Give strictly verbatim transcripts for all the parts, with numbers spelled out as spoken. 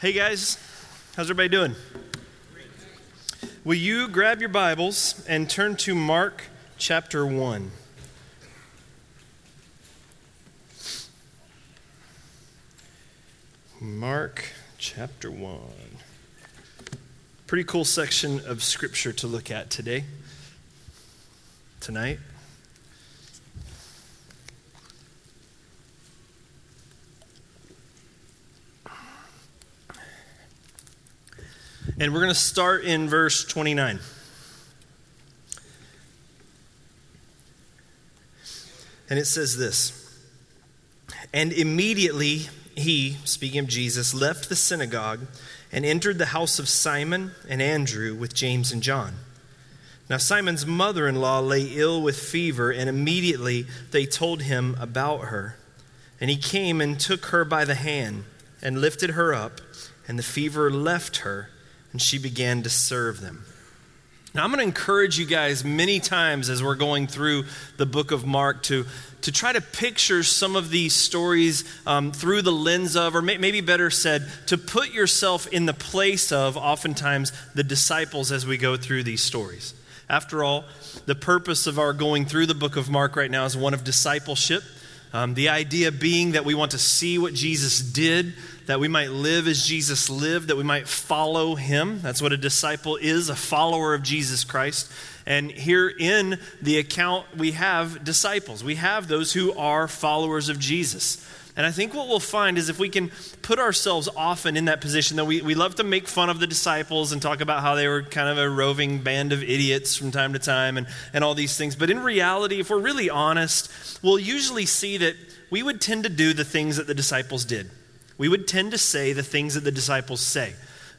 Hey guys, how's everybody doing? Will you grab your Bibles and turn to Mark chapter one? Mark chapter one. Pretty cool section of scripture to look at today, tonight. And we're going to start in verse twenty-nine. And it says this: "And immediately he," speaking of Jesus, "left the synagogue and entered the house of Simon and Andrew with James and John. Now Simon's mother-in-law lay ill with fever, and immediately they told him about her. And he came and took her by the hand and lifted her up, and the fever left her, and she began to serve them." Now, I'm going to encourage you guys many times as we're going through the book of Mark to, to try to picture some of these stories um, through the lens of, or may, maybe better said, to put yourself in the place of, oftentimes, the disciples as we go through these stories. After all, the purpose of our going through the book of Mark right now is one of discipleship. Um, the idea being that we want to see what Jesus did, that we might live as Jesus lived, that we might follow him. That's what a disciple is, a follower of Jesus Christ. And here in the account, we have disciples. We have those who are followers of Jesus. And I think what we'll find is if we can put ourselves often in that position, that we, we love to make fun of the disciples and talk about how they were kind of a roving band of idiots from time to time and, and all these things. But in reality, if we're really honest, we'll usually see that we would tend to do the things that the disciples did. We would tend to say the things that the disciples say.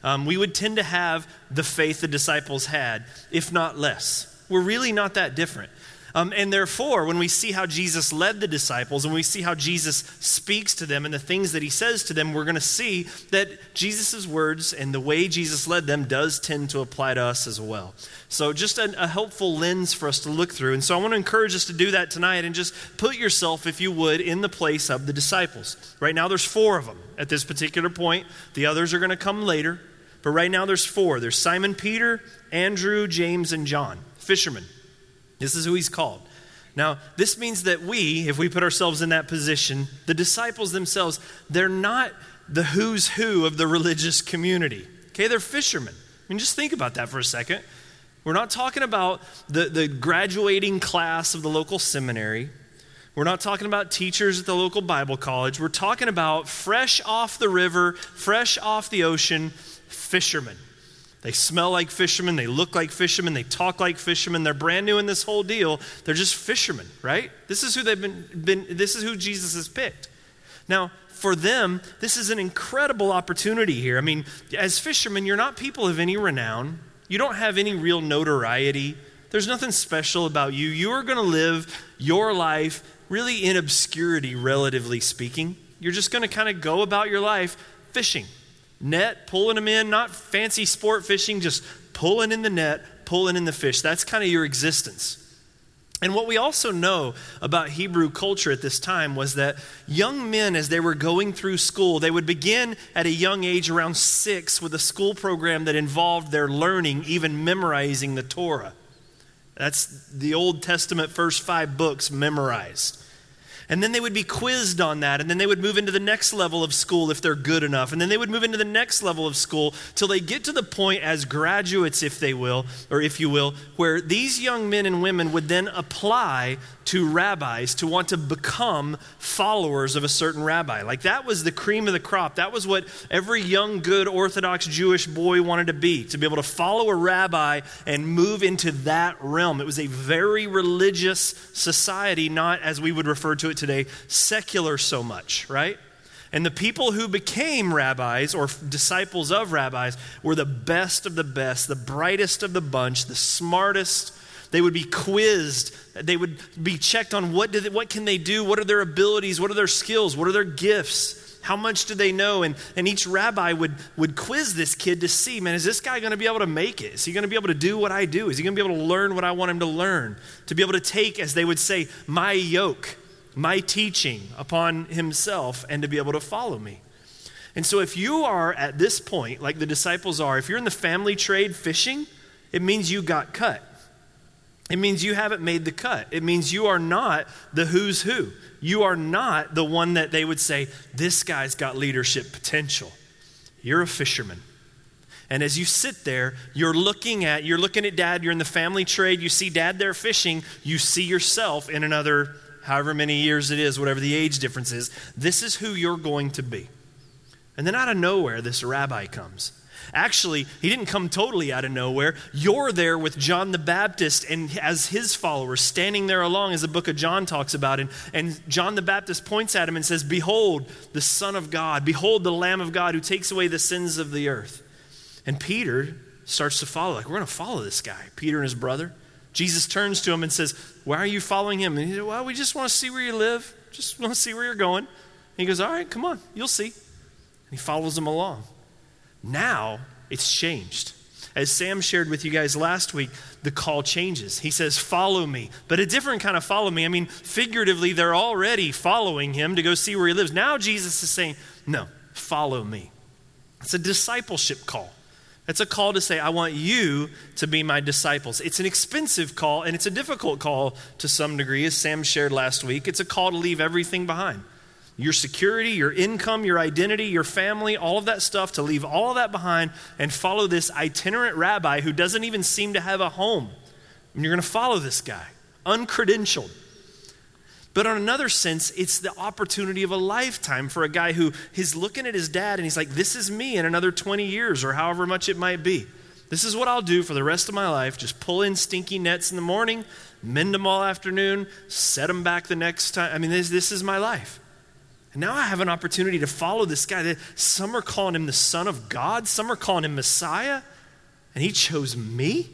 Um, we would tend to have the faith the disciples had, if not less. We're really not that different. Um, and therefore, when we see how Jesus led the disciples and we see how Jesus speaks to them and the things that he says to them, we're going to see that Jesus' words and the way Jesus led them does tend to apply to us as well. So just a, a helpful lens for us to look through. And so I want to encourage us to do that tonight and just put yourself, if you would, in the place of the disciples. Right now there's four of them at this particular point. The others are going to come later. But right now there's four. There's Simon Peter, Andrew, James, and John, fishermen. This is who he's called. Now, this means that we, if we put ourselves in that position, the disciples themselves, they're not the who's who of the religious community. Okay, they're fishermen. I mean, just think about that for a second. We're not talking about the, the graduating class of the local seminary. We're not talking about teachers at the local Bible college. We're talking about fresh off the river, fresh off the ocean, fishermen. They smell like fishermen, they look like fishermen, they talk like fishermen, they're brand new in this whole deal. They're just fishermen, right? This is who they've been, been this is who Jesus has picked. Now, for them, this is an incredible opportunity here. I mean, as fishermen, you're not people of any renown. You don't have any real notoriety. There's nothing special about you. You are going to live your life really in obscurity, relatively speaking. You're just going to kind of go about your life fishing. Net, pulling them in, not fancy sport fishing, just pulling in the net, pulling in the fish. That's kind of your existence. And what we also know about Hebrew culture at this time was that young men, as they were going through school, they would begin at a young age, around six, with a school program that involved their learning, even memorizing the Torah. That's the Old Testament first five books memorized. And then they would be quizzed on that, and then they would move into the next level of school if they're good enough, and then they would move into the next level of school till they get to the point as graduates, if they will, or if you will, where these young men and women would then apply to rabbis to want to become followers of a certain rabbi. Like that was the cream of the crop. That was what every young, good, Orthodox Jewish boy wanted to be, to be able to follow a rabbi and move into that realm. It was a very religious society, not, as we would refer to it today, secular so much, right? And the people who became rabbis or disciples of rabbis were the best of the best, the brightest of the bunch, the smartest. They would be quizzed. They would be checked on what did they, what can they do? What are their abilities? What are their skills? What are their gifts? How much do they know? And, and each rabbi would, would quiz this kid to see, man, is this guy going to be able to make it? Is he going to be able to do what I do? Is he going to be able to learn what I want him to learn? To be able to take, as they would say, my yoke, my teaching upon himself, and to be able to follow me. And so if you are at this point, like the disciples are, if you're in the family trade fishing, it means you got cut. It means you haven't made the cut. It means you are not the who's who. You are not the one that they would say, this guy's got leadership potential. You're a fisherman. And as you sit there, you're looking at, you're looking at dad, you're in the family trade, you see dad there fishing, you see yourself in another however many years it is, whatever the age difference is, this is who you're going to be. And then out of nowhere, this rabbi comes. Actually, he didn't come totally out of nowhere. You're there with John the Baptist and as his followers, standing there along as the book of John talks about. And, and John the Baptist points at him and says, behold, the Son of God. Behold, the Lamb of God who takes away the sins of the earth. And Peter starts to follow. Like, we're going to follow this guy, Peter and his brother. Jesus turns to him and says, why are you following him? And he said, well, we just want to see where you live. Just want to see where you're going. And he goes, all right, come on, you'll see. And he follows him along. Now it's changed. As Sam shared with you guys last week, the call changes. He says, follow me, but a different kind of follow me. I mean, figuratively, they're already following him to go see where he lives. Now Jesus is saying, no, follow me. It's a discipleship call. It's a call to say, I want you to be my disciples. It's an expensive call, and it's a difficult call to some degree, as Sam shared last week. It's a call to leave everything behind. Your security, your income, your identity, your family, all of that stuff, to leave all of that behind and follow this itinerant rabbi who doesn't even seem to have a home. And you're going to follow this guy, uncredentialed. But in another sense, it's the opportunity of a lifetime for a guy who is looking at his dad and he's like, this is me in another twenty years or however much it might be. This is what I'll do for the rest of my life. Just pull in stinky nets in the morning, mend them all afternoon, set them back the next time. I mean, this, this is my life. And now I have an opportunity to follow this guy. Some are calling him the Son of God. Some are calling him Messiah. And he chose me?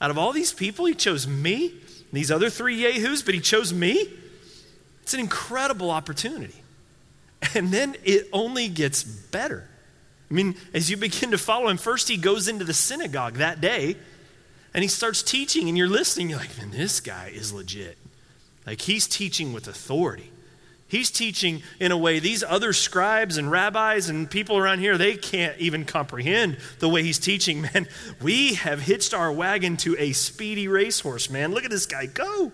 Out of all these people, he chose me? These other three yahoos, but he chose me? It's an incredible opportunity. And then it only gets better. I mean, as you begin to follow him, first he goes into the synagogue that day and he starts teaching and you're listening. You're like, man, this guy is legit. Like, he's teaching with authority. He's teaching in a way these other scribes and rabbis and people around here, they can't even comprehend the way he's teaching, man. We have hitched our wagon to a speedy racehorse, man. Look at this guy go.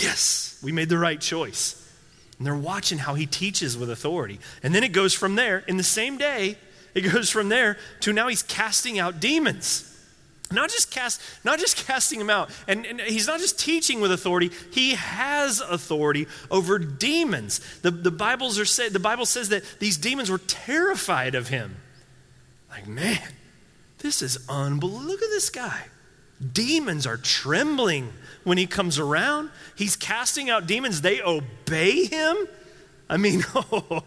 Yes, we made the right choice. And they're watching how he teaches with authority. And then it goes from there, in the same day, it goes from there to now he's casting out demons. Not just cast, not just casting him out. And, and he's not just teaching with authority. He has authority over demons. The, the, Bibles are say, the Bible says that these demons were terrified of him. Like, man, this is unbelievable. Look at this guy. Demons are trembling when he comes around. He's casting out demons. They obey him. I mean, oh,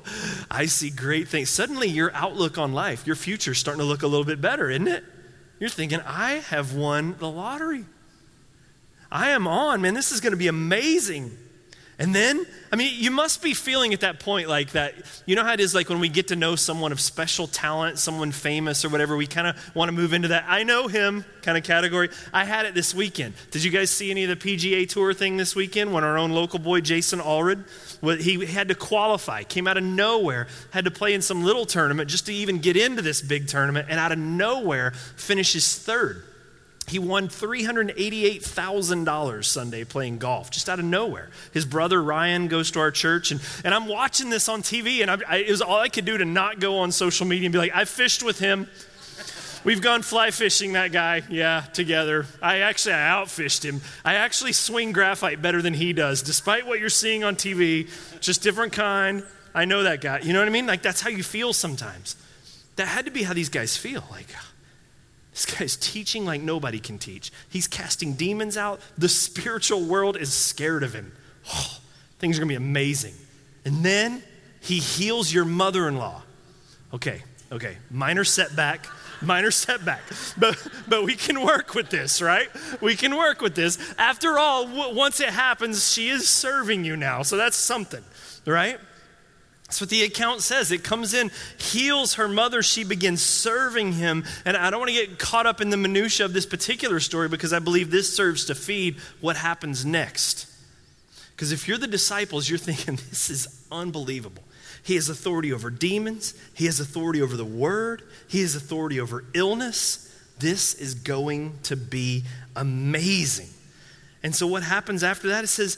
I see great things. Suddenly your outlook on life, your future is starting to look a little bit better, isn't it? You're thinking, I have won the lottery. I am on, man, this is going to be amazing. And then, I mean, you must be feeling at that point like that. You know how it is like when we get to know someone of special talent, someone famous or whatever, we kind of want to move into that I know him kind of category. I had it this weekend. Did you guys see any of the P G A Tour thing this weekend when our own local boy, Jason Allred, he had to qualify, came out of nowhere, had to play in some little tournament just to even get into this big tournament, and out of nowhere finishes third. He won three hundred eighty-eight thousand dollars Sunday playing golf, just out of nowhere. His brother Ryan goes to our church, and, and I'm watching this on T V, and I, I, it was all I could do to not go on social media and be like, I fished with him. We've gone fly fishing, that guy, yeah, together. I actually, I outfished him. I actually swing graphite better than he does, despite what you're seeing on T V, just different kind. I know that guy, you know what I mean? Like, that's how you feel sometimes. That had to be how these guys feel, like, this guy's teaching like nobody can teach. He's casting demons out. The spiritual world is scared of him. Oh, things are going to be amazing. And then he heals your mother-in-law. Okay, okay, minor setback, minor setback. But but we can work with this, right? We can work with this. After all, w- once it happens, she is serving you now. So that's something, right? That's what the account says. It comes in, heals her mother. She begins serving him. And I don't want to get caught up in the minutia of this particular story because I believe this serves to feed what happens next. Because if you're the disciples, you're thinking, this is unbelievable. He has authority over demons. He has authority over the word. He has authority over illness. This is going to be amazing. And so what happens after that? It says,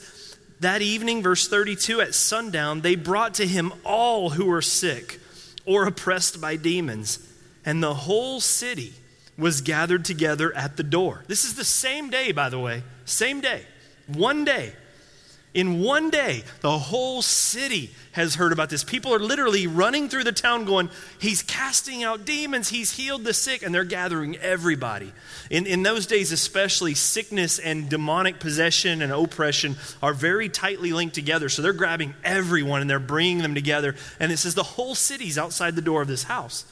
that evening, verse thirty-two, at sundown, they brought to him all who were sick or oppressed by demons, and the whole city was gathered together at the door. This is the same day, by the way, same day, one day. In one day, the whole city has heard about this. People are literally running through the town going, he's casting out demons, he's healed the sick, and they're gathering everybody. In, in those days especially, sickness and demonic possession and oppression are very tightly linked together. So they're grabbing everyone and they're bringing them together. And it says the whole city's outside the door of this house.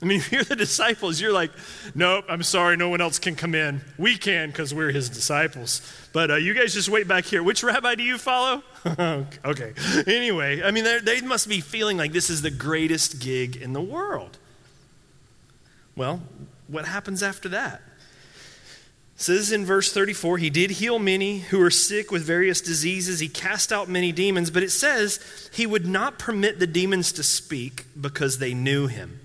I mean, if you're the disciples, you're like, nope, I'm sorry, no one else can come in. We can because we're his disciples. But uh, you guys just wait back here. Which rabbi do you follow? Okay. Anyway, I mean, they must be feeling like this is the greatest gig in the world. Well, what happens after that? It says in verse thirty-four, he did heal many who were sick with various diseases. He cast out many demons, but it says he would not permit the demons to speak because they knew him.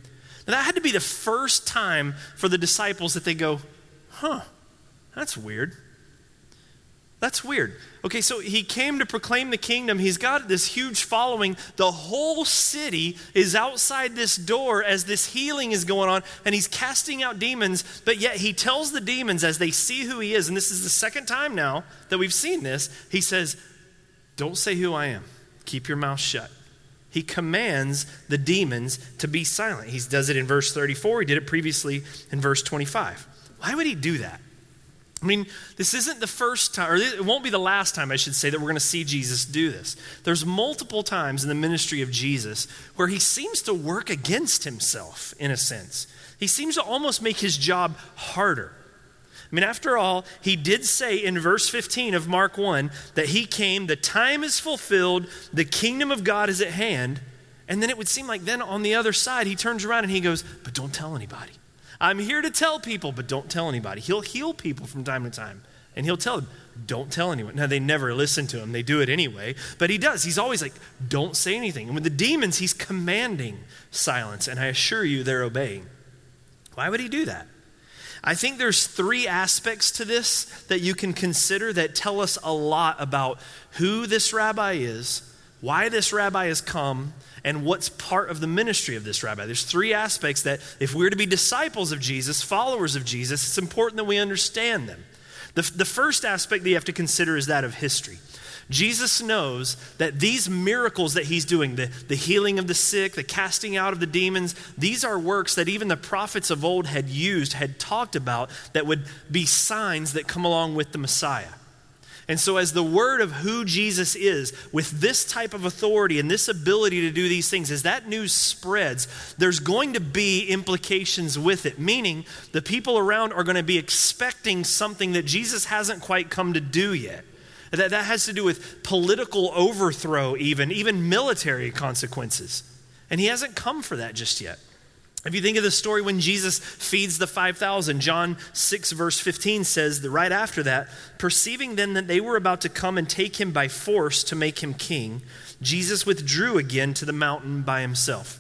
And that had to be the first time for the disciples that they go, huh, that's weird. That's weird. Okay, so he came to proclaim the kingdom. He's got this huge following. The whole city is outside this door as this healing is going on, and he's casting out demons, but yet he tells the demons as they see who he is, and this is the second time now that we've seen this, he says, don't say who I am. Keep your mouth shut. He commands the demons to be silent. He does it in verse thirty-four. He did it previously in verse twenty-five. Why would he do that? I mean, this isn't the first time, or it won't be the last time, I should say, that we're going to see Jesus do this. There's multiple times in the ministry of Jesus where he seems to work against himself, in a sense. He seems to almost make his job harder. I mean, after all, he did say in verse fifteen of Mark one that he came, the time is fulfilled, the kingdom of God is at hand. And then it would seem like then on the other side, he turns around and he goes, but don't tell anybody. I'm here to tell people, but don't tell anybody. He'll heal people from time to time. And he'll tell them, don't tell anyone. Now, they never listen to him. They do it anyway. But he does. He's always like, don't say anything. And with the demons, he's commanding silence. And I assure you, they're obeying. Why would he do that? I think there's three aspects to this that you can consider that tell us a lot about who this rabbi is, why this rabbi has come, and what's part of the ministry of this rabbi. There's three aspects that if we're to be disciples of Jesus, followers of Jesus, it's important that we understand them. The, the first aspect that you have to consider is that of history. Jesus knows that these miracles that he's doing, the, the healing of the sick, the casting out of the demons, these are works that even the prophets of old had used, had talked about, that would be signs that come along with the Messiah. And so as the word of who Jesus is, with this type of authority and this ability to do these things, as that news spreads, there's going to be implications with it, meaning the people around are going to be expecting something that Jesus hasn't quite come to do yet. That, that has to do with political overthrow even, even military consequences. And he hasn't come for that just yet. If you think of the story when Jesus feeds the five thousand, John six verse fifteen says that right after that, perceiving then that they were about to come and take him by force to make him king, Jesus withdrew again to the mountain by himself.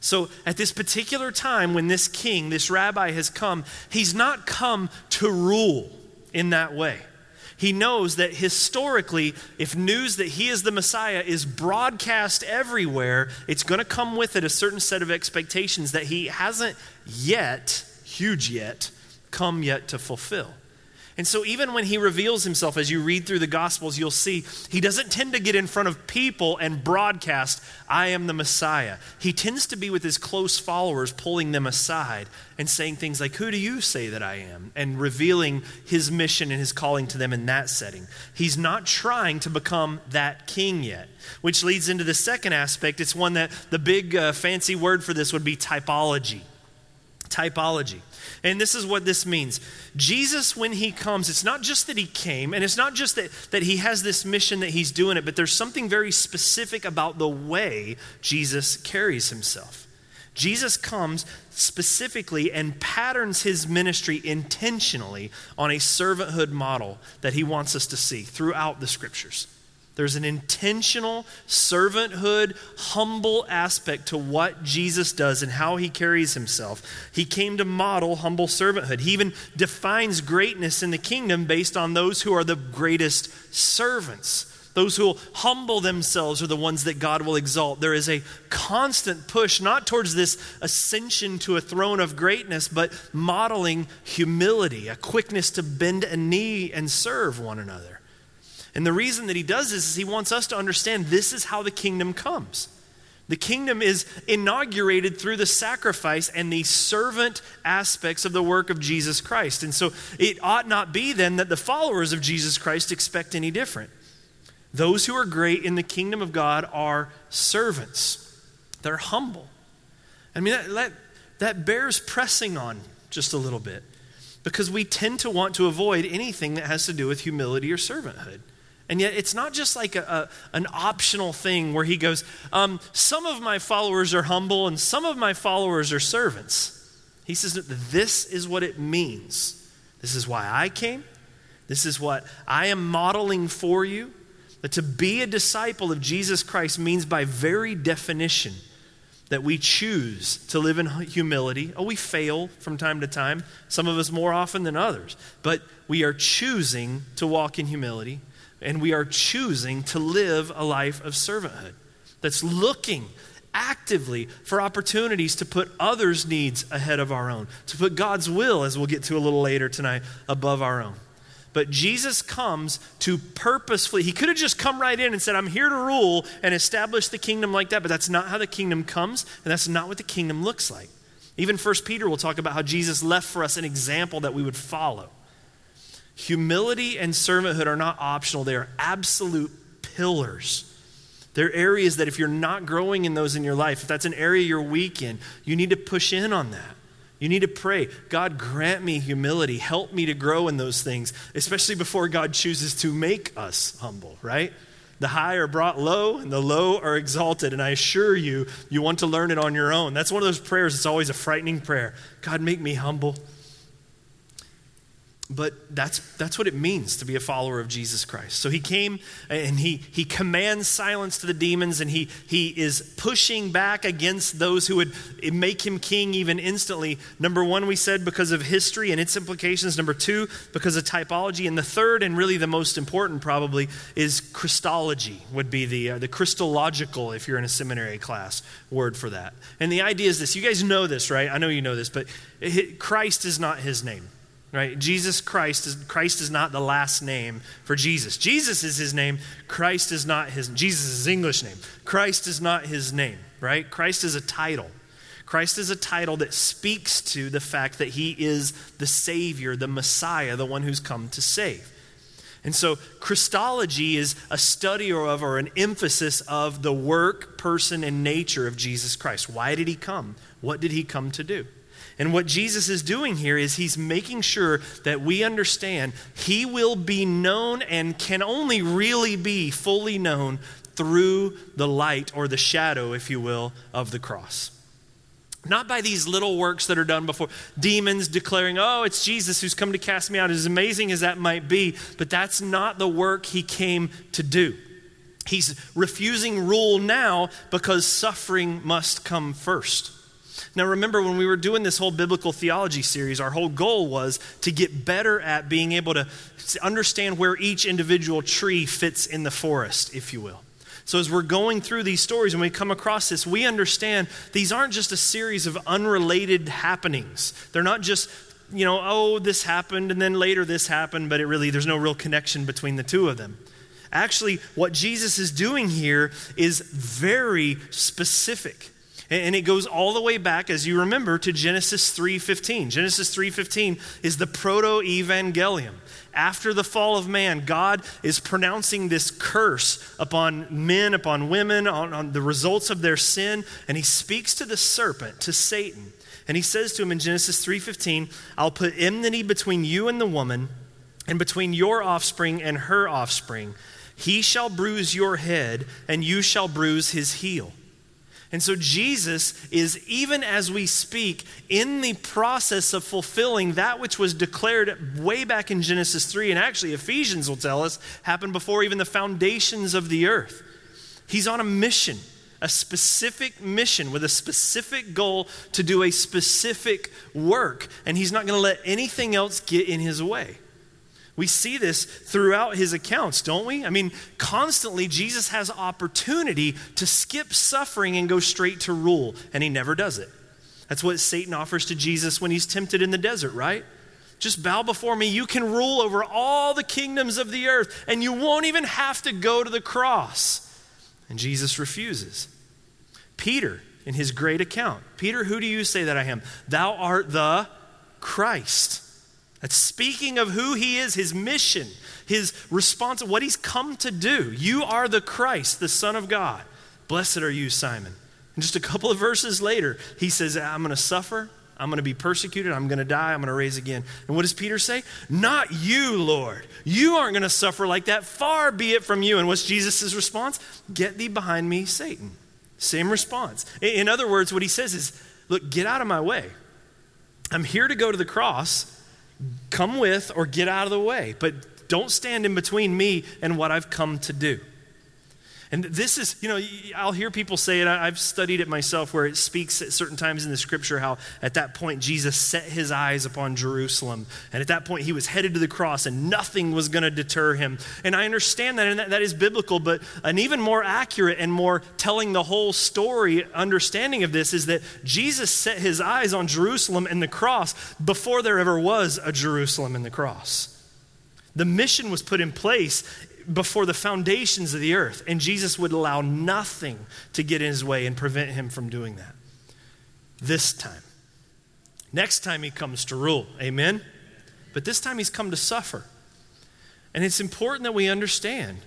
So at this particular time when this king, this rabbi has come, he's not come to rule in that way. He knows that historically, if news that he is the Messiah is broadcast everywhere, it's going to come with it a certain set of expectations that he hasn't yet, huge yet, come yet to fulfill. And so even when he reveals himself, as you read through the Gospels, you'll see he doesn't tend to get in front of people and broadcast, I am the Messiah. He tends to be with his close followers, pulling them aside and saying things like, who do you say that I am? And revealing his mission and his calling to them in that setting. He's not trying to become that king yet, which leads into the second aspect. It's one that the big uh, fancy word for this would be typology. Typology. And this is what this means. Jesus, when he comes, it's not just that he came, and it's not just that, that he has this mission that he's doing it, but there's something very specific about the way Jesus carries himself. Jesus comes specifically and patterns his ministry intentionally on a servanthood model that he wants us to see throughout the scriptures. There's an intentional servanthood, humble aspect to what Jesus does and how he carries himself. He came to model humble servanthood. He even defines greatness in the kingdom based on those who are the greatest servants. Those who will humble themselves are the ones that God will exalt. There is a constant push, not towards this ascension to a throne of greatness, but modeling humility, a quickness to bend a knee and serve one another. And the reason that he does this is he wants us to understand this is how the kingdom comes. The kingdom is inaugurated through the sacrifice and the servant aspects of the work of Jesus Christ. And so it ought not be then that the followers of Jesus Christ expect any different. Those who are great in the kingdom of God are servants. They're humble. I mean, that, that, that bears pressing on just a little bit because we tend to want to avoid anything that has to do with humility or servanthood. And yet it's not just like a, a, an optional thing where he goes, um, some of my followers are humble and some of my followers are servants. He says, this is what it means. This is why I came. This is what I am modeling for you. But to be a disciple of Jesus Christ means by very definition that we choose to live in humility. Oh, we fail from time to time, some of us more often than others. But we are choosing to walk in humility, and we are choosing to live a life of servanthood that's looking actively for opportunities to put others' needs ahead of our own, to put God's will, as we'll get to a little later tonight, above our own. But Jesus comes to purposefully, he could have just come right in and said, I'm here to rule and establish the kingdom like that, but that's not how the kingdom comes, and that's not what the kingdom looks like. Even First Peter will talk about how Jesus left for us an example that we would follow. Humility and servanthood are not optional. They are absolute pillars. They're areas that if you're not growing in those in your life, if that's an area you're weak in, you need to push in on that. You need to pray, God, grant me humility. Help me to grow in those things, especially before God chooses to make us humble, right? The high are brought low and the low are exalted. And I assure you, you want to learn it on your own. That's one of those prayers. It's always a frightening prayer. God, make me humble. But that's that's what it means to be a follower of Jesus Christ. So he came and he he commands silence to the demons, and he he is pushing back against those who would make him king even instantly. Number one, we said, because of history and its implications. Number two, because of typology. And the third, and really the most important probably, is Christology, would be the, uh, the Christological, if you're in a seminary class, word for that. And the idea is this. You guys know this, right? I know you know this, but it, Christ is not his name. Right? Jesus Christ is, Christ is not the last name for Jesus. Jesus is his name. Christ is not his, Jesus is his English name. Christ is not his name, right? Christ is a title. Christ is a title that speaks to the fact that he is the Savior, the Messiah, the one who's come to save. And so Christology is a study of or an emphasis of the work, person, and nature of Jesus Christ. Why did he come? What did he come to do? And what Jesus is doing here is he's making sure that we understand he will be known and can only really be fully known through the light, or the shadow, if you will, of the cross. Not by these little works that are done before. Demons declaring, oh, it's Jesus who's come to cast me out. As amazing as that might be, but that's not the work he came to do. He's refusing rule now because suffering must come first. Now, remember, when we were doing this whole biblical theology series, our whole goal was to get better at being able to understand where each individual tree fits in the forest, if you will. So as we're going through these stories and we come across this, we understand these aren't just a series of unrelated happenings. They're not just, you know, oh, this happened and then later this happened, but it really, there's no real connection between the two of them. Actually, what Jesus is doing here is very specific. And it goes all the way back, as you remember, to Genesis three fifteen. Genesis three fifteen is the proto-evangelium. After the fall of man, God is pronouncing this curse upon men, upon women, on, on the results of their sin. And he speaks to the serpent, to Satan. And he says to him in Genesis three fifteen, I'll put enmity between you and the woman, and between your offspring and her offspring. He shall bruise your head, and you shall bruise his heel. And so Jesus is, even as we speak, in the process of fulfilling that which was declared way back in Genesis three, and actually Ephesians will tell us, happened before even the foundations of the earth. He's on a mission, a specific mission with a specific goal to do a specific work, and he's not going to let anything else get in his way. We see this throughout his accounts, don't we? I mean, constantly Jesus has opportunity to skip suffering and go straight to rule, and he never does it. That's what Satan offers to Jesus when he's tempted in the desert, right? Just bow before me. You can rule over all the kingdoms of the earth, and you won't even have to go to the cross. And Jesus refuses. Peter, in his great account, Peter, who do you say that I am? Thou art the Christ. That's speaking of who he is, his mission, his response, what he's come to do. You are the Christ, the Son of God. Blessed are you, Simon. And just a couple of verses later, he says, I'm going to suffer. I'm going to be persecuted. I'm going to die. I'm going to rise again. And what does Peter say? Not you, Lord. You aren't going to suffer like that. Far be it from you. And what's Jesus' response? Get thee behind me, Satan. Same response. In other words, what he says is, look, get out of my way. I'm here to go to the cross. Come with or get out of the way, but don't stand in between me and what I've come to do. And this is, you know, I'll hear people say it. I've studied it myself where it speaks at certain times in the scripture how at that point Jesus set his eyes upon Jerusalem. And at that point he was headed to the cross and nothing was going to deter him. And I understand that, and that, that is biblical, but an even more accurate and more telling the whole story understanding of this is that Jesus set his eyes on Jerusalem and the cross before there ever was a Jerusalem and the cross. The mission was put in place before the foundations of the earth, and Jesus would allow nothing to get in his way and prevent him from doing that. This time. Next time he comes to rule, amen? But this time he's come to suffer. And it's important that we understand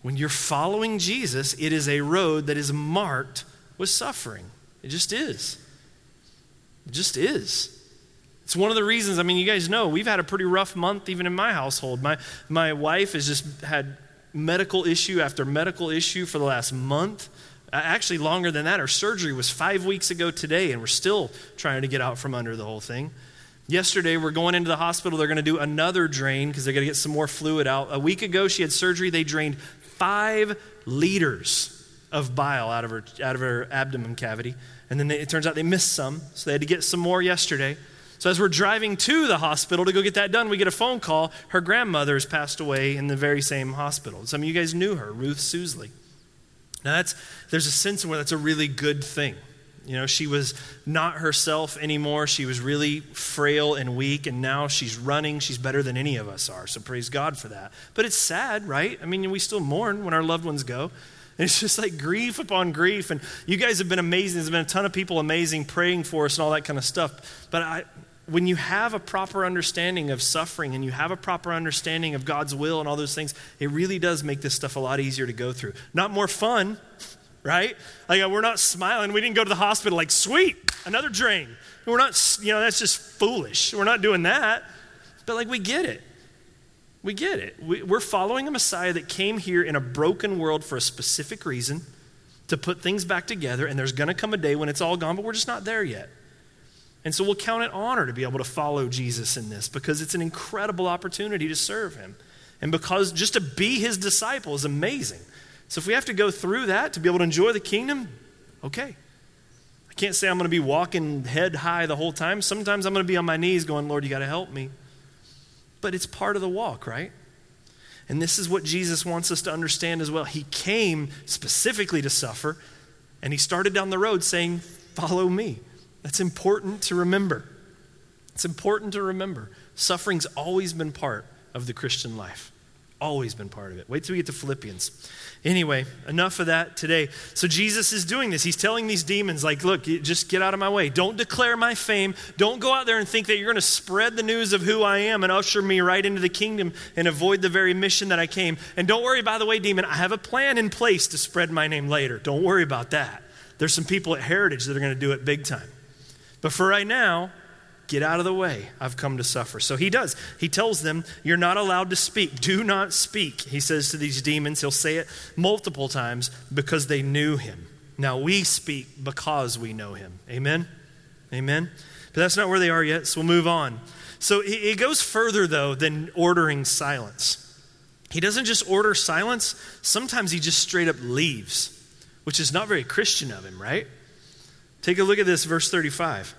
when you're following Jesus, it is a road that is marked with suffering. It just is. It just is. It's one of the reasons, I mean, you guys know, we've had a pretty rough month even in my household. My my wife has just had medical issue after medical issue for the last month. Actually, longer than that. Her surgery was five weeks ago today, and we're still trying to get out from under the whole thing. Yesterday, we're going into the hospital. They're going to do another drain because they're going to get some more fluid out. A week ago, she had surgery. They drained five liters of bile out of her, out of her abdomen cavity. And then they, it turns out they missed some, so they had to get some more yesterday. So as we're driving to the hospital to go get that done, we get a phone call. Her grandmother has passed away in the very same hospital. Some of you guys knew her, Ruth Susley. Now that's, there's a sense in where that's a really good thing. You know, she was not herself anymore. She was really frail and weak, and now she's running. She's better than any of us are, so praise God for that. But it's sad, right? I mean, we still mourn when our loved ones go. And it's just like grief upon grief. And you guys have been amazing. There's been a ton of people amazing praying for us and all that kind of stuff. But I... When you have a proper understanding of suffering and you have a proper understanding of God's will and all those things, it really does make this stuff a lot easier to go through. Not more fun, right? Like we're not smiling. We didn't go to the hospital like, sweet, another drain. We're not, you know, that's just foolish. We're not doing that. But like we get it. We get it. We, we're following a Messiah that came here in a broken world for a specific reason to put things back together. And there's going to come a day when it's all gone, but we're just not there yet. And so we'll count it honor to be able to follow Jesus in this because it's an incredible opportunity to serve him. And because just to be his disciple is amazing. So if we have to go through that to be able to enjoy the kingdom, okay. I can't say I'm going to be walking head high the whole time. Sometimes I'm going to be on my knees going, Lord, you got to help me. But it's part of the walk, right? And this is what Jesus wants us to understand as well. He came specifically to suffer, and he started down the road saying, follow me. That's important to remember. It's important to remember. Suffering's always been part of the Christian life. Always been part of it. Wait till we get to Philippians. Anyway, enough of that today. So Jesus is doing this. He's telling these demons, like, look, just get out of my way. Don't declare my fame. Don't go out there and think that you're going to spread the news of who I am and usher me right into the kingdom and avoid the very mission that I came. And don't worry, by the way, demon, I have a plan in place to spread my name later. Don't worry about that. There's some people at Heritage that are going to do it big time. But for right now, get out of the way. I've come to suffer. So he does. He tells them, you're not allowed to speak. Do not speak, he says to these demons. He'll say it multiple times because they knew him. Now we speak because we know him. Amen? Amen? But that's not where they are yet, so we'll move on. So it goes further, though, than ordering silence. He doesn't just order silence. Sometimes he just straight up leaves, which is not very Christian of him, right? Take a look at this, verse thirty-five.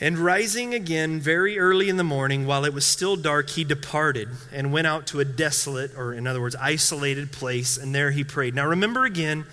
And rising again very early in the morning, while it was still dark, he departed and went out to a desolate, or in other words, isolated place, and there he prayed. Now remember again,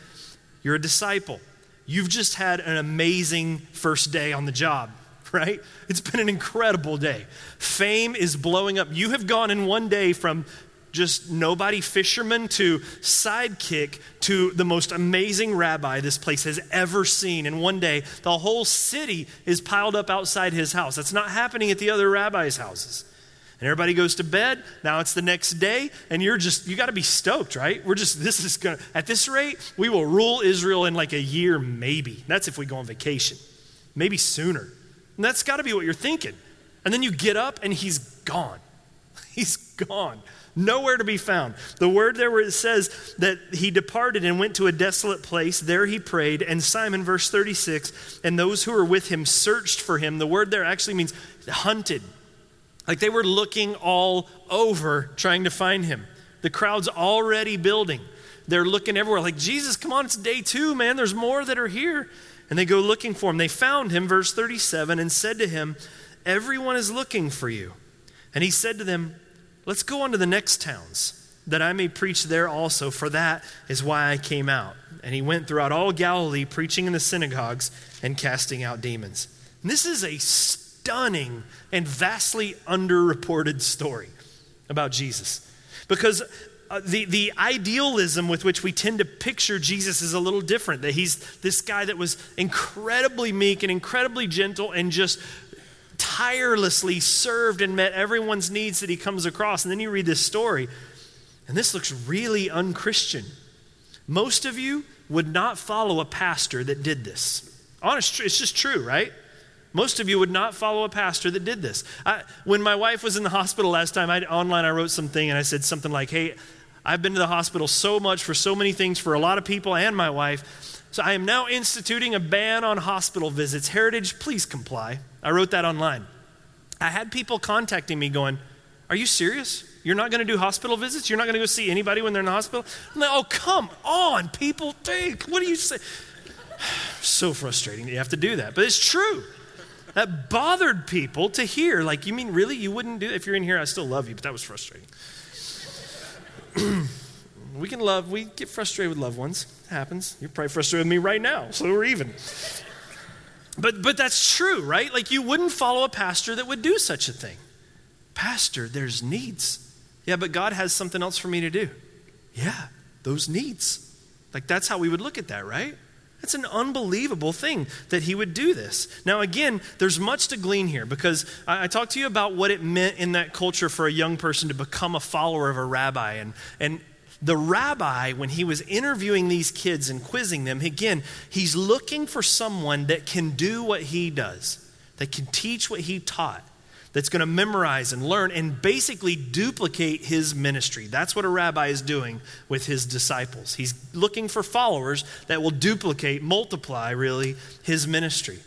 you're a disciple. You've just had an amazing first day on the job, right? It's been an incredible day. Fame is blowing up. You have gone in one day from just nobody fisherman to sidekick to the most amazing rabbi this place has ever seen. And one day, the whole city is piled up outside his house. That's not happening at the other rabbis' houses. And everybody goes to bed. Now it's the next day, and you're just, you got to be stoked, right? We're just, this is going to, at this rate, we will rule Israel in like a year, maybe. That's if we go on vacation, maybe sooner. And that's got to be what you're thinking. And then you get up, and he's gone. He's gone. Nowhere to be found. The word there where it says that he departed and went to a desolate place. There he prayed. And Simon, verse thirty-six, and those who were with him searched for him. The word there actually means hunted. Like they were looking all over trying to find him. The crowd's already building. They're looking everywhere like, Jesus, come on, it's day two, man. There's more that are here. And they go looking for him. They found him, verse thirty-seven, and said to him, everyone is looking for you. And he said to them, let's go on to the next towns, that I may preach there also, for that is why I came out. And he went throughout all Galilee, preaching in the synagogues and casting out demons. And this is a stunning and vastly underreported story about Jesus. Because uh, the, the idealism with which we tend to picture Jesus is a little different, that he's this guy that was incredibly meek and incredibly gentle and just tirelessly served and met everyone's needs that he comes across. And then you read this story, and this looks really un-Christian. Most of you would not follow a pastor that did this. Honest, it's just true, right? Most of you would not follow a pastor that did this. I, when my wife was in the hospital last time, I, online I wrote something, and I said something like, hey, I've been to the hospital so much for so many things for a lot of people and my wife, so I am now instituting a ban on hospital visits. Heritage, please comply. I wrote that online. I had people contacting me going, are you serious? You're not going to do hospital visits? You're not going to go see anybody when they're in the hospital? I'm like, oh, come on, people. Think. What do you say? So frustrating that you have to do that. But it's true. That bothered people to hear. Like, you mean really? You wouldn't do it? If you're in here, I still love you, but that was frustrating. We can love, we get frustrated with loved ones. It happens. You're probably frustrated with me right now, so we're even. But but that's true, right? Like you wouldn't follow a pastor that would do such a thing. Pastor, there's needs. Yeah, but God has something else for me to do. Yeah, those needs. Like that's how we would look at that, right? That's an unbelievable thing that he would do this. Now again, there's much to glean here because I, I talked to you about what it meant in that culture for a young person to become a follower of a rabbi. And and the rabbi, when he was interviewing these kids and quizzing them, again, he's looking for someone that can do what he does, that can teach what he taught, that's going to memorize and learn and basically duplicate his ministry. That's what a rabbi is doing with his disciples. He's looking for followers that will duplicate, multiply, really, his ministry.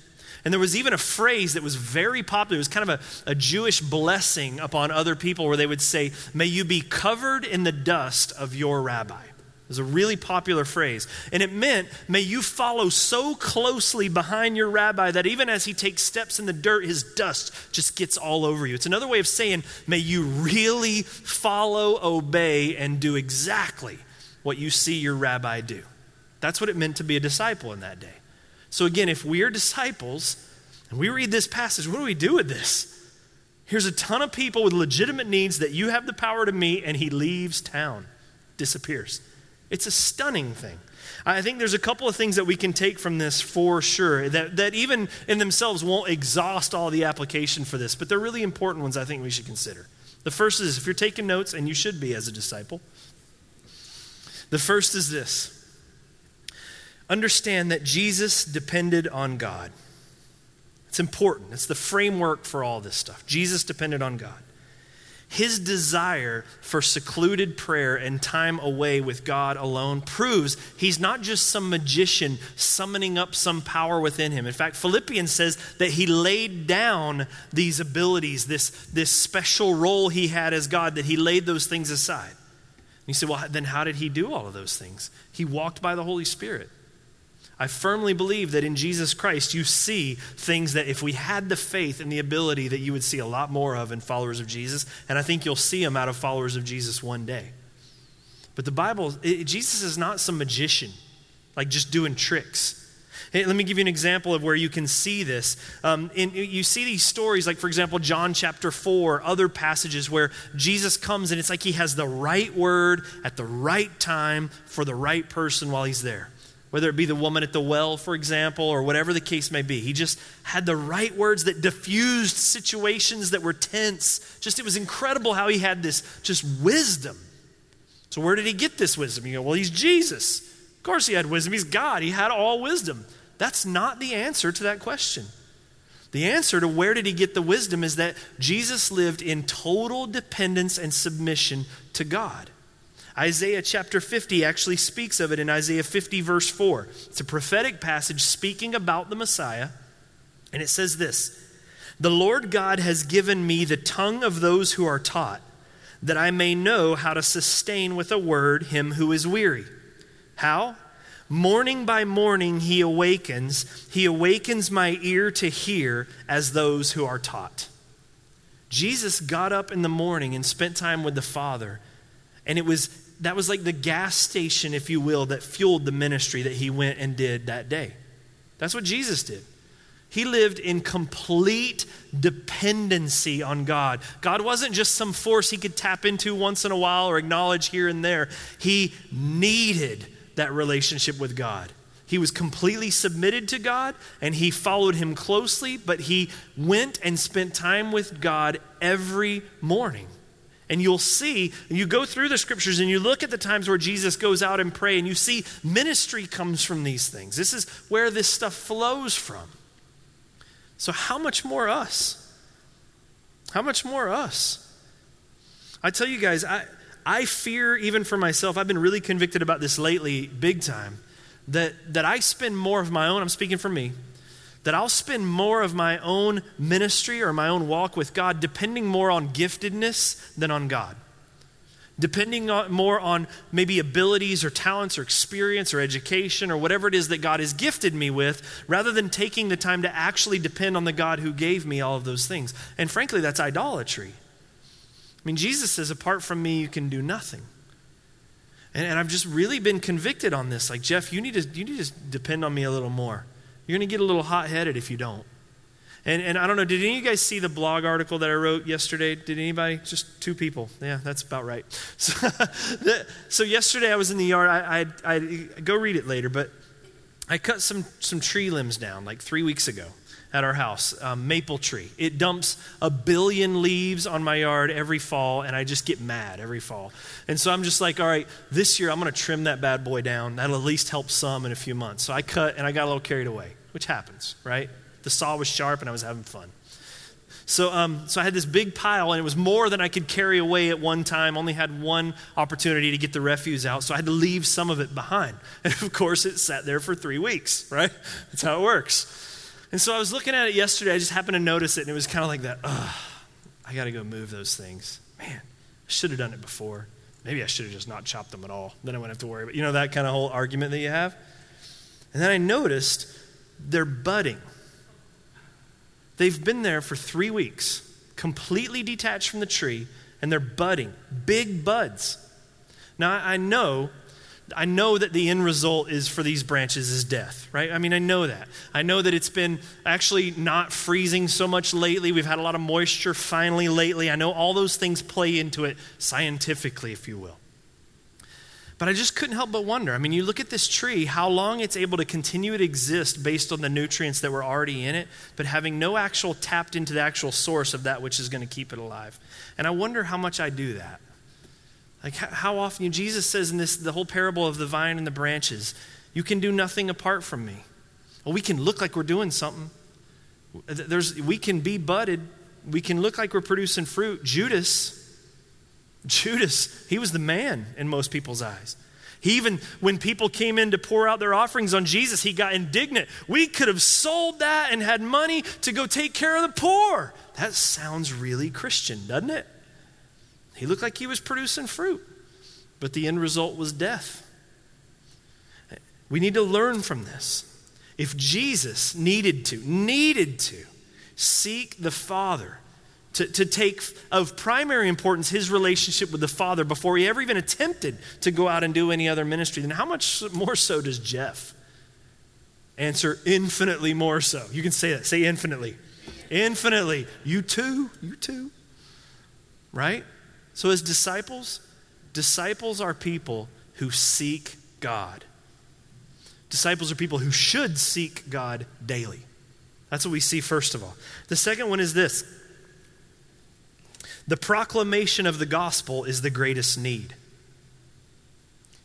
And there was even a phrase that was very popular. It was kind of a, a Jewish blessing upon other people where they would say, may you be covered in the dust of your rabbi. It was a really popular phrase. And it meant, may you follow so closely behind your rabbi that even as he takes steps in the dirt, his dust just gets all over you. It's another way of saying, may you really follow, obey, and do exactly what you see your rabbi do. That's what it meant to be a disciple in that day. So again, if we are disciples and we read this passage, what do we do with this? Here's a ton of people with legitimate needs that you have the power to meet, and he leaves town, disappears. It's a stunning thing. I think there's a couple of things that we can take from this for sure that, that even in themselves won't exhaust all the application for this, but they're really important ones I think we should consider. The first is, if you're taking notes, and you should be as a disciple, the first is this. Understand that Jesus depended on God. It's important. It's the framework for all this stuff. Jesus depended on God. His desire for secluded prayer and time away with God alone proves he's not just some magician summoning up some power within him. In fact, Philippians says that he laid down these abilities, this, this special role he had as God, that he laid those things aside. And you say, well, then how did he do all of those things? He walked by the Holy Spirit. I firmly believe that in Jesus Christ, you see things that if we had the faith and the ability that you would see a lot more of in followers of Jesus. And I think you'll see them out of followers of Jesus one day. But the Bible, it, Jesus is not some magician, like just doing tricks. Hey, let me give you an example of where you can see this. Um, in, you see these stories, like for example, John chapter four, other passages where Jesus comes and it's like he has the right word at the right time for the right person while he's there. Whether it be the woman at the well, for example, or whatever the case may be. He just had the right words that diffused situations that were tense. Just, it was incredible how he had this just wisdom. So where did he get this wisdom? You go, well, he's Jesus. Of course he had wisdom. He's God. He had all wisdom. That's not the answer to that question. The answer to where did he get the wisdom is that Jesus lived in total dependence and submission to God. Isaiah chapter fifty actually speaks of it in Isaiah fifty verse four. It's a prophetic passage speaking about the Messiah. And it says this, "The Lord God has given me the tongue of those who are taught, that I may know how to sustain with a word him who is weary." How? "Morning by morning he awakens. He awakens my ear to hear as those who are taught." Jesus got up in the morning and spent time with the Father. And it was that was like the gas station, if you will, that fueled the ministry that he went and did that day. That's what Jesus did. He lived in complete dependency on God. God wasn't just some force he could tap into once in a while or acknowledge here and there. He needed that relationship with God. He was completely submitted to God and he followed him closely, but he went and spent time with God every morning. And you'll see, you go through the scriptures and you look at the times where Jesus goes out and pray and you see ministry comes from these things. This is where this stuff flows from. So how much more us? How much more us? I tell you guys, I, I fear even for myself, I've been really convicted about this lately, big time, that, that I spend more of my own, I'm speaking for me, that I'll spend more of my own ministry or my own walk with God depending more on giftedness than on God. Depending on, more on maybe abilities or talents or experience or education or whatever it is that God has gifted me with, rather than taking the time to actually depend on the God who gave me all of those things. And frankly, that's idolatry. I mean, Jesus says, apart from me, you can do nothing. And, and I've just really been convicted on this. Like, Jeff, you need to, you need to depend on me a little more. You're going to get a little hot-headed if you don't. And and I don't know, did any of you guys see the blog article that I wrote yesterday? Did anybody? Just two people. Yeah, that's about right. So, the, so yesterday I was in the yard. I, I I go read it later, but I cut some some tree limbs down like three weeks ago at our house, um, maple tree. It dumps a billion leaves on my yard every fall, and I just get mad every fall. And so I'm just like, all right, this year I'm going to trim that bad boy down. That'll at least help some in a few months. So I cut, and I got a little carried away, which happens, right? The saw was sharp, and I was having fun. So um, so I had this big pile, and it was more than I could carry away at one time. Only had one opportunity to get the refuse out, so I had to leave some of it behind. And, of course, it sat there for three weeks, right? That's how it works. And so I was looking at it yesterday. I just happened to notice it, and it was kind of like that, ugh, I got to go move those things. Man, I should have done it before. Maybe I should have just not chopped them at all. Then I wouldn't have to worry about, you know, that kind of whole argument that you have. And then I noticed they're budding. They've been there for three weeks, completely detached from the tree, and they're budding, big buds. Now, I know I know that the end result is for these branches is death, right? I mean, I know that. I know that it's been actually not freezing so much lately. We've had a lot of moisture finally lately. I know all those things play into it scientifically, if you will. But I just couldn't help but wonder. I mean, you look at this tree, how long it's able to continue to exist based on the nutrients that were already in it, but having no actual tapped into the actual source of that which is going to keep it alive. And I wonder how much I do that. Like how often, Jesus says in this, the whole parable of the vine and the branches, you can do nothing apart from me. Well, we can look like we're doing something. There's, we can be budded. We can look like we're producing fruit. Judas, Judas, he was the man in most people's eyes. He even, when people came in to pour out their offerings on Jesus, he got indignant. We could have sold that and had money to go take care of the poor. That sounds really Christian, doesn't it? He looked like he was producing fruit, but the end result was death. We need to learn from this. If Jesus needed to, needed to seek the Father, To, to take of primary importance his relationship with the Father before he ever even attempted to go out and do any other ministry, then how much more so does Jeff? Answer, infinitely more so. You can say that. Say infinitely. Infinitely. You too. You too. Right? So as disciples, disciples are people who seek God. Disciples are people who should seek God daily. That's what we see first of all. The second one is this. The proclamation of the gospel is the greatest need.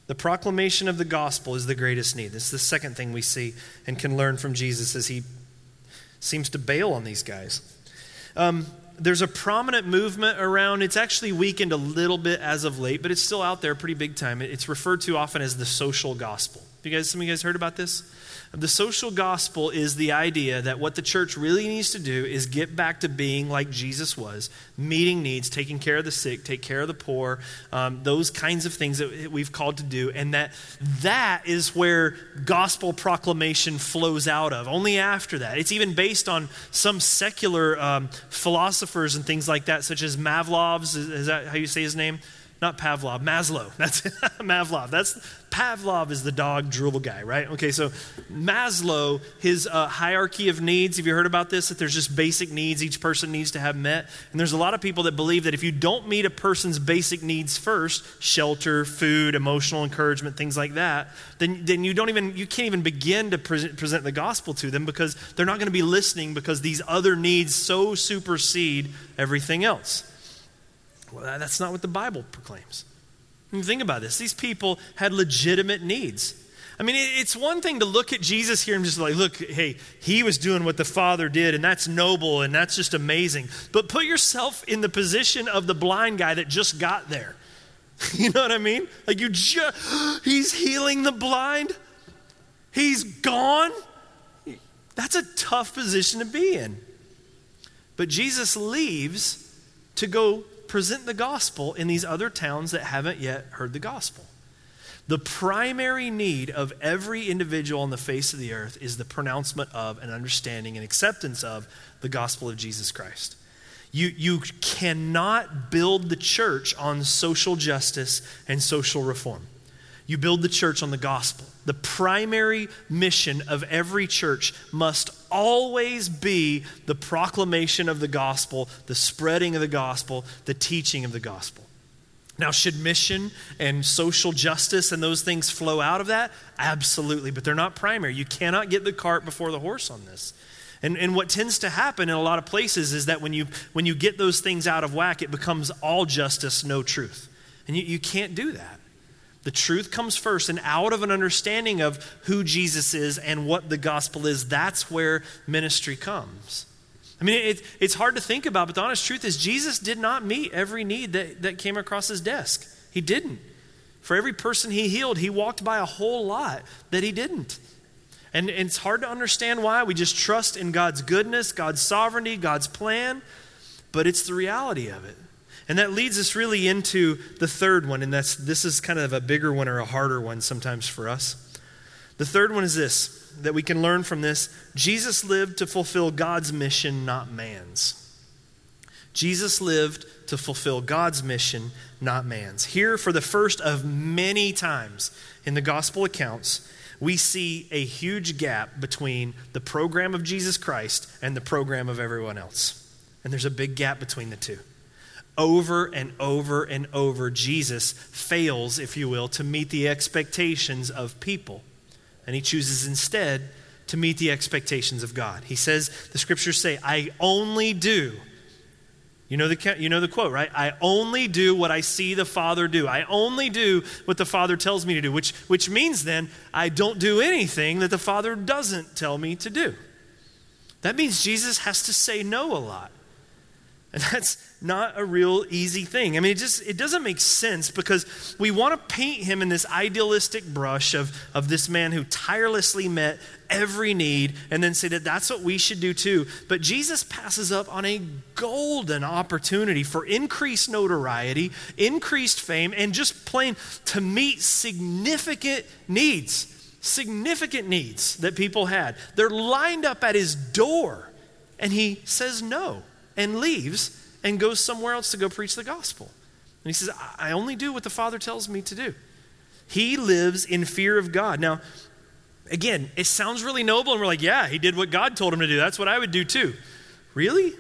The proclamation of the gospel is the greatest need. This is the second thing we see and can learn from Jesus as he seems to bail on these guys. Um, there's a prominent movement around. It's actually weakened a little bit as of late, but it's still out there pretty big time. It's referred to often as the social gospel. You guys, some of you guys heard about this? The social gospel is the idea that what the church really needs to do is get back to being like Jesus was, meeting needs, taking care of the sick, take care of the poor, um, those kinds of things that we've called to do, and that that is where gospel proclamation flows out of, only after that. It's even based on some secular um, philosophers and things like that, such as Maslow's, is that how you say his name? Not Pavlov, Maslow. That's Mavlov. That's Pavlov is the dog drool guy, right? Okay, so Maslow, his uh, hierarchy of needs. Have you heard about this? That there's just basic needs each person needs to have met. And there's a lot of people that believe that if you don't meet a person's basic needs first, shelter, food, emotional encouragement, things like that, then then you don't even you can't even begin to pre- present the gospel to them because they're not going to be listening because these other needs so supersede everything else. Well, that's not what the Bible proclaims. I mean, think about this. These people had legitimate needs. I mean, it's one thing to look at Jesus here and just like, look, hey, he was doing what the Father did, and that's noble, and that's just amazing. But put yourself in the position of the blind guy that just got there. You know what I mean? Like you just, he's healing the blind. He's gone. That's a tough position to be in. But Jesus leaves to go present the gospel in these other towns that haven't yet heard the gospel. The primary need of every individual on the face of the earth is the pronouncement of and understanding and acceptance of the gospel of Jesus Christ. You, you cannot build the church on social justice and social reform. You build the church on the gospel. The primary mission of every church must always be the proclamation of the gospel, the spreading of the gospel, the teaching of the gospel. Now, should mission and social justice and those things flow out of that? Absolutely, but they're not primary. You cannot get the cart before the horse on this. And, and what tends to happen in a lot of places is that when you when you get those things out of whack, it becomes all justice, no truth. And you, you can't do that. The truth comes first, and out of an understanding of who Jesus is and what the gospel is, that's where ministry comes. I mean, it, it's hard to think about, but the honest truth is Jesus did not meet every need that, that came across his desk. He didn't. For every person he healed, he walked by a whole lot that he didn't. And, and it's hard to understand why. We just trust in God's goodness, God's sovereignty, God's plan, but it's the reality of it. And that leads us really into the third one, and that's this is kind of a bigger one or a harder one sometimes for us. The third one is this, that we can learn from this. Jesus lived to fulfill God's mission, not man's. Jesus lived to fulfill God's mission, not man's. Here, for the first of many times in the gospel accounts, we see a huge gap between the program of Jesus Christ and the program of everyone else. And there's a big gap between the two. Over and over and over, Jesus fails, if you will, to meet the expectations of people. And he chooses instead to meet the expectations of God. He says, the scriptures say, I only do. You know the you know the quote, right? I only do what I see the Father do. I only do what the Father tells me to do, which, which means then I don't do anything that the Father doesn't tell me to do. That means Jesus has to say no a lot. And that's not a real easy thing. I mean, it just, it doesn't make sense because we want to paint him in this idealistic brush of, of this man who tirelessly met every need and then say that that's what we should do too. But Jesus passes up on a golden opportunity for increased notoriety, increased fame, and just plain to meet significant needs. Significant needs that people had. They're lined up at his door, and he says no and leaves and goes somewhere else to go preach the gospel. And he says, I only do what the Father tells me to do. He lives in fear of God. Now, again, it sounds really noble, and we're like, yeah, he did what God told him to do. That's what I would do too. Really?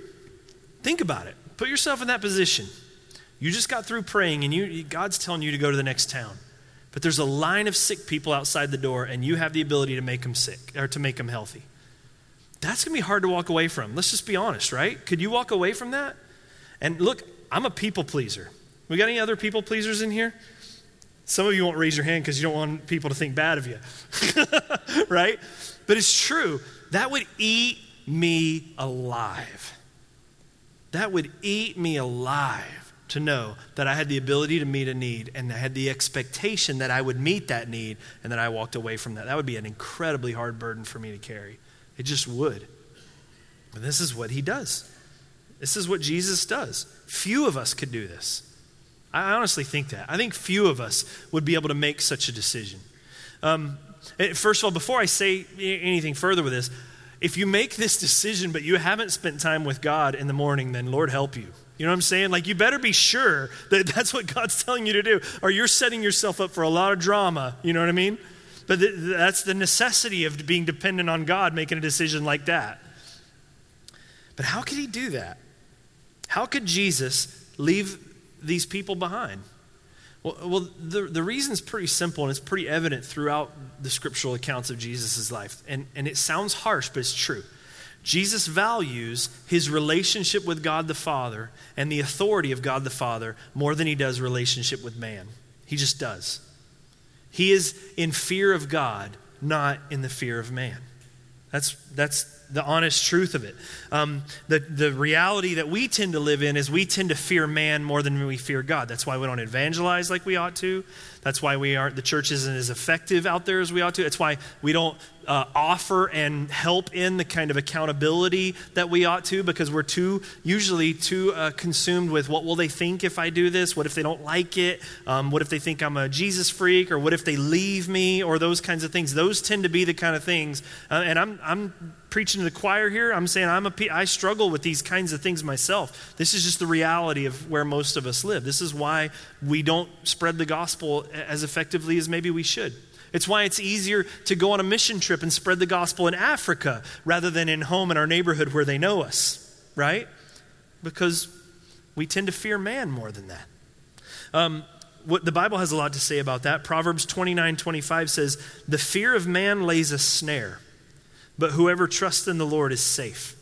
Think about it. Put yourself in that position. You just got through praying, and you, God's telling you to go to the next town. But there's a line of sick people outside the door, and you have the ability to make them sick or to make them healthy. That's going to be hard to walk away from. Let's just be honest, right? Could you walk away from that? And look, I'm a people pleaser. We got any other people pleasers in here? Some of you won't raise your hand because you don't want people to think bad of you, right? But it's true. That would eat me alive. That would eat me alive. To know that I had the ability to meet a need and I had the expectation that I would meet that need and that I walked away from that. That would be an incredibly hard burden for me to carry. It just would. But this is what he does. This is what Jesus does. Few of us could do this. I honestly think that. I think few of us would be able to make such a decision. Um, first of all, before I say anything further with this, if you make this decision but you haven't spent time with God in the morning, then Lord help you. You know what I'm saying? Like, you better be sure that that's what God's telling you to do, or you're setting yourself up for a lot of drama. You know what I mean? But th- that's the necessity of being dependent on God, making a decision like that. But how could he do that? How could Jesus leave these people behind? Well, well the, the reason's pretty simple, and it's pretty evident throughout the scriptural accounts of Jesus' life. And, and it sounds harsh, but it's true. Jesus values his relationship with God the Father and the authority of God the Father more than he does relationship with man. He just does. He is in fear of God, not in the fear of man. That's that's the honest truth of it. Um, the, the reality that we tend to live in is we tend to fear man more than we fear God. That's why we don't evangelize like we ought to. That's why we aren't, the church isn't as effective out there as we ought to. That's why we don't uh, offer and help in the kind of accountability that we ought to, because we're too, usually too uh, consumed with what will they think if I do this? What if they don't like it? Um, what if they think I'm a Jesus freak? Or what if they leave me? Or those kinds of things. Those tend to be the kind of things. Uh, and I'm, I'm preaching to the choir here. I'm saying I'm a, I struggle with these kinds of things myself. This is just the reality of where most of us live. This is why we don't spread the gospel as effectively as maybe we should. It's why it's easier to go on a mission trip and spread the gospel in Africa rather than in home in our neighborhood where they know us, right? Because we tend to fear man more than that. Um, what the Bible has a lot to say about that. Proverbs twenty-nine twenty-five says, "The fear of man lays a snare, but whoever trusts in the Lord is safe."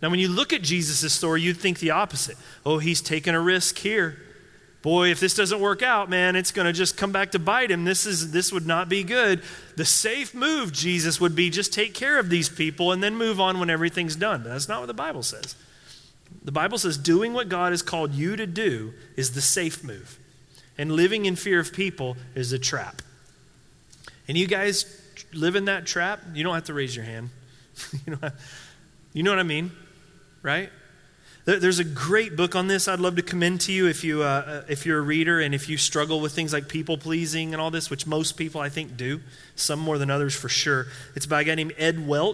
Now, when you look at Jesus' story, you'd think the opposite. Oh, he's taking a risk here. Boy, if this doesn't work out, man, it's going to just come back to bite him. This is this would not be good. The safe move, Jesus, would be just take care of these people and then move on when everything's done. But that's not what the Bible says. The Bible says doing what God has called you to do is the safe move. And living in fear of people is a trap. And you guys live in that trap. You don't have to raise your hand. you, know, you know what I mean, right? There's a great book on this I'd love to commend to you if, you, uh, if you're a reader and if you struggle with things like people-pleasing and all this, which most people I think do, some more than others for sure. It's by a guy named Ed Welch.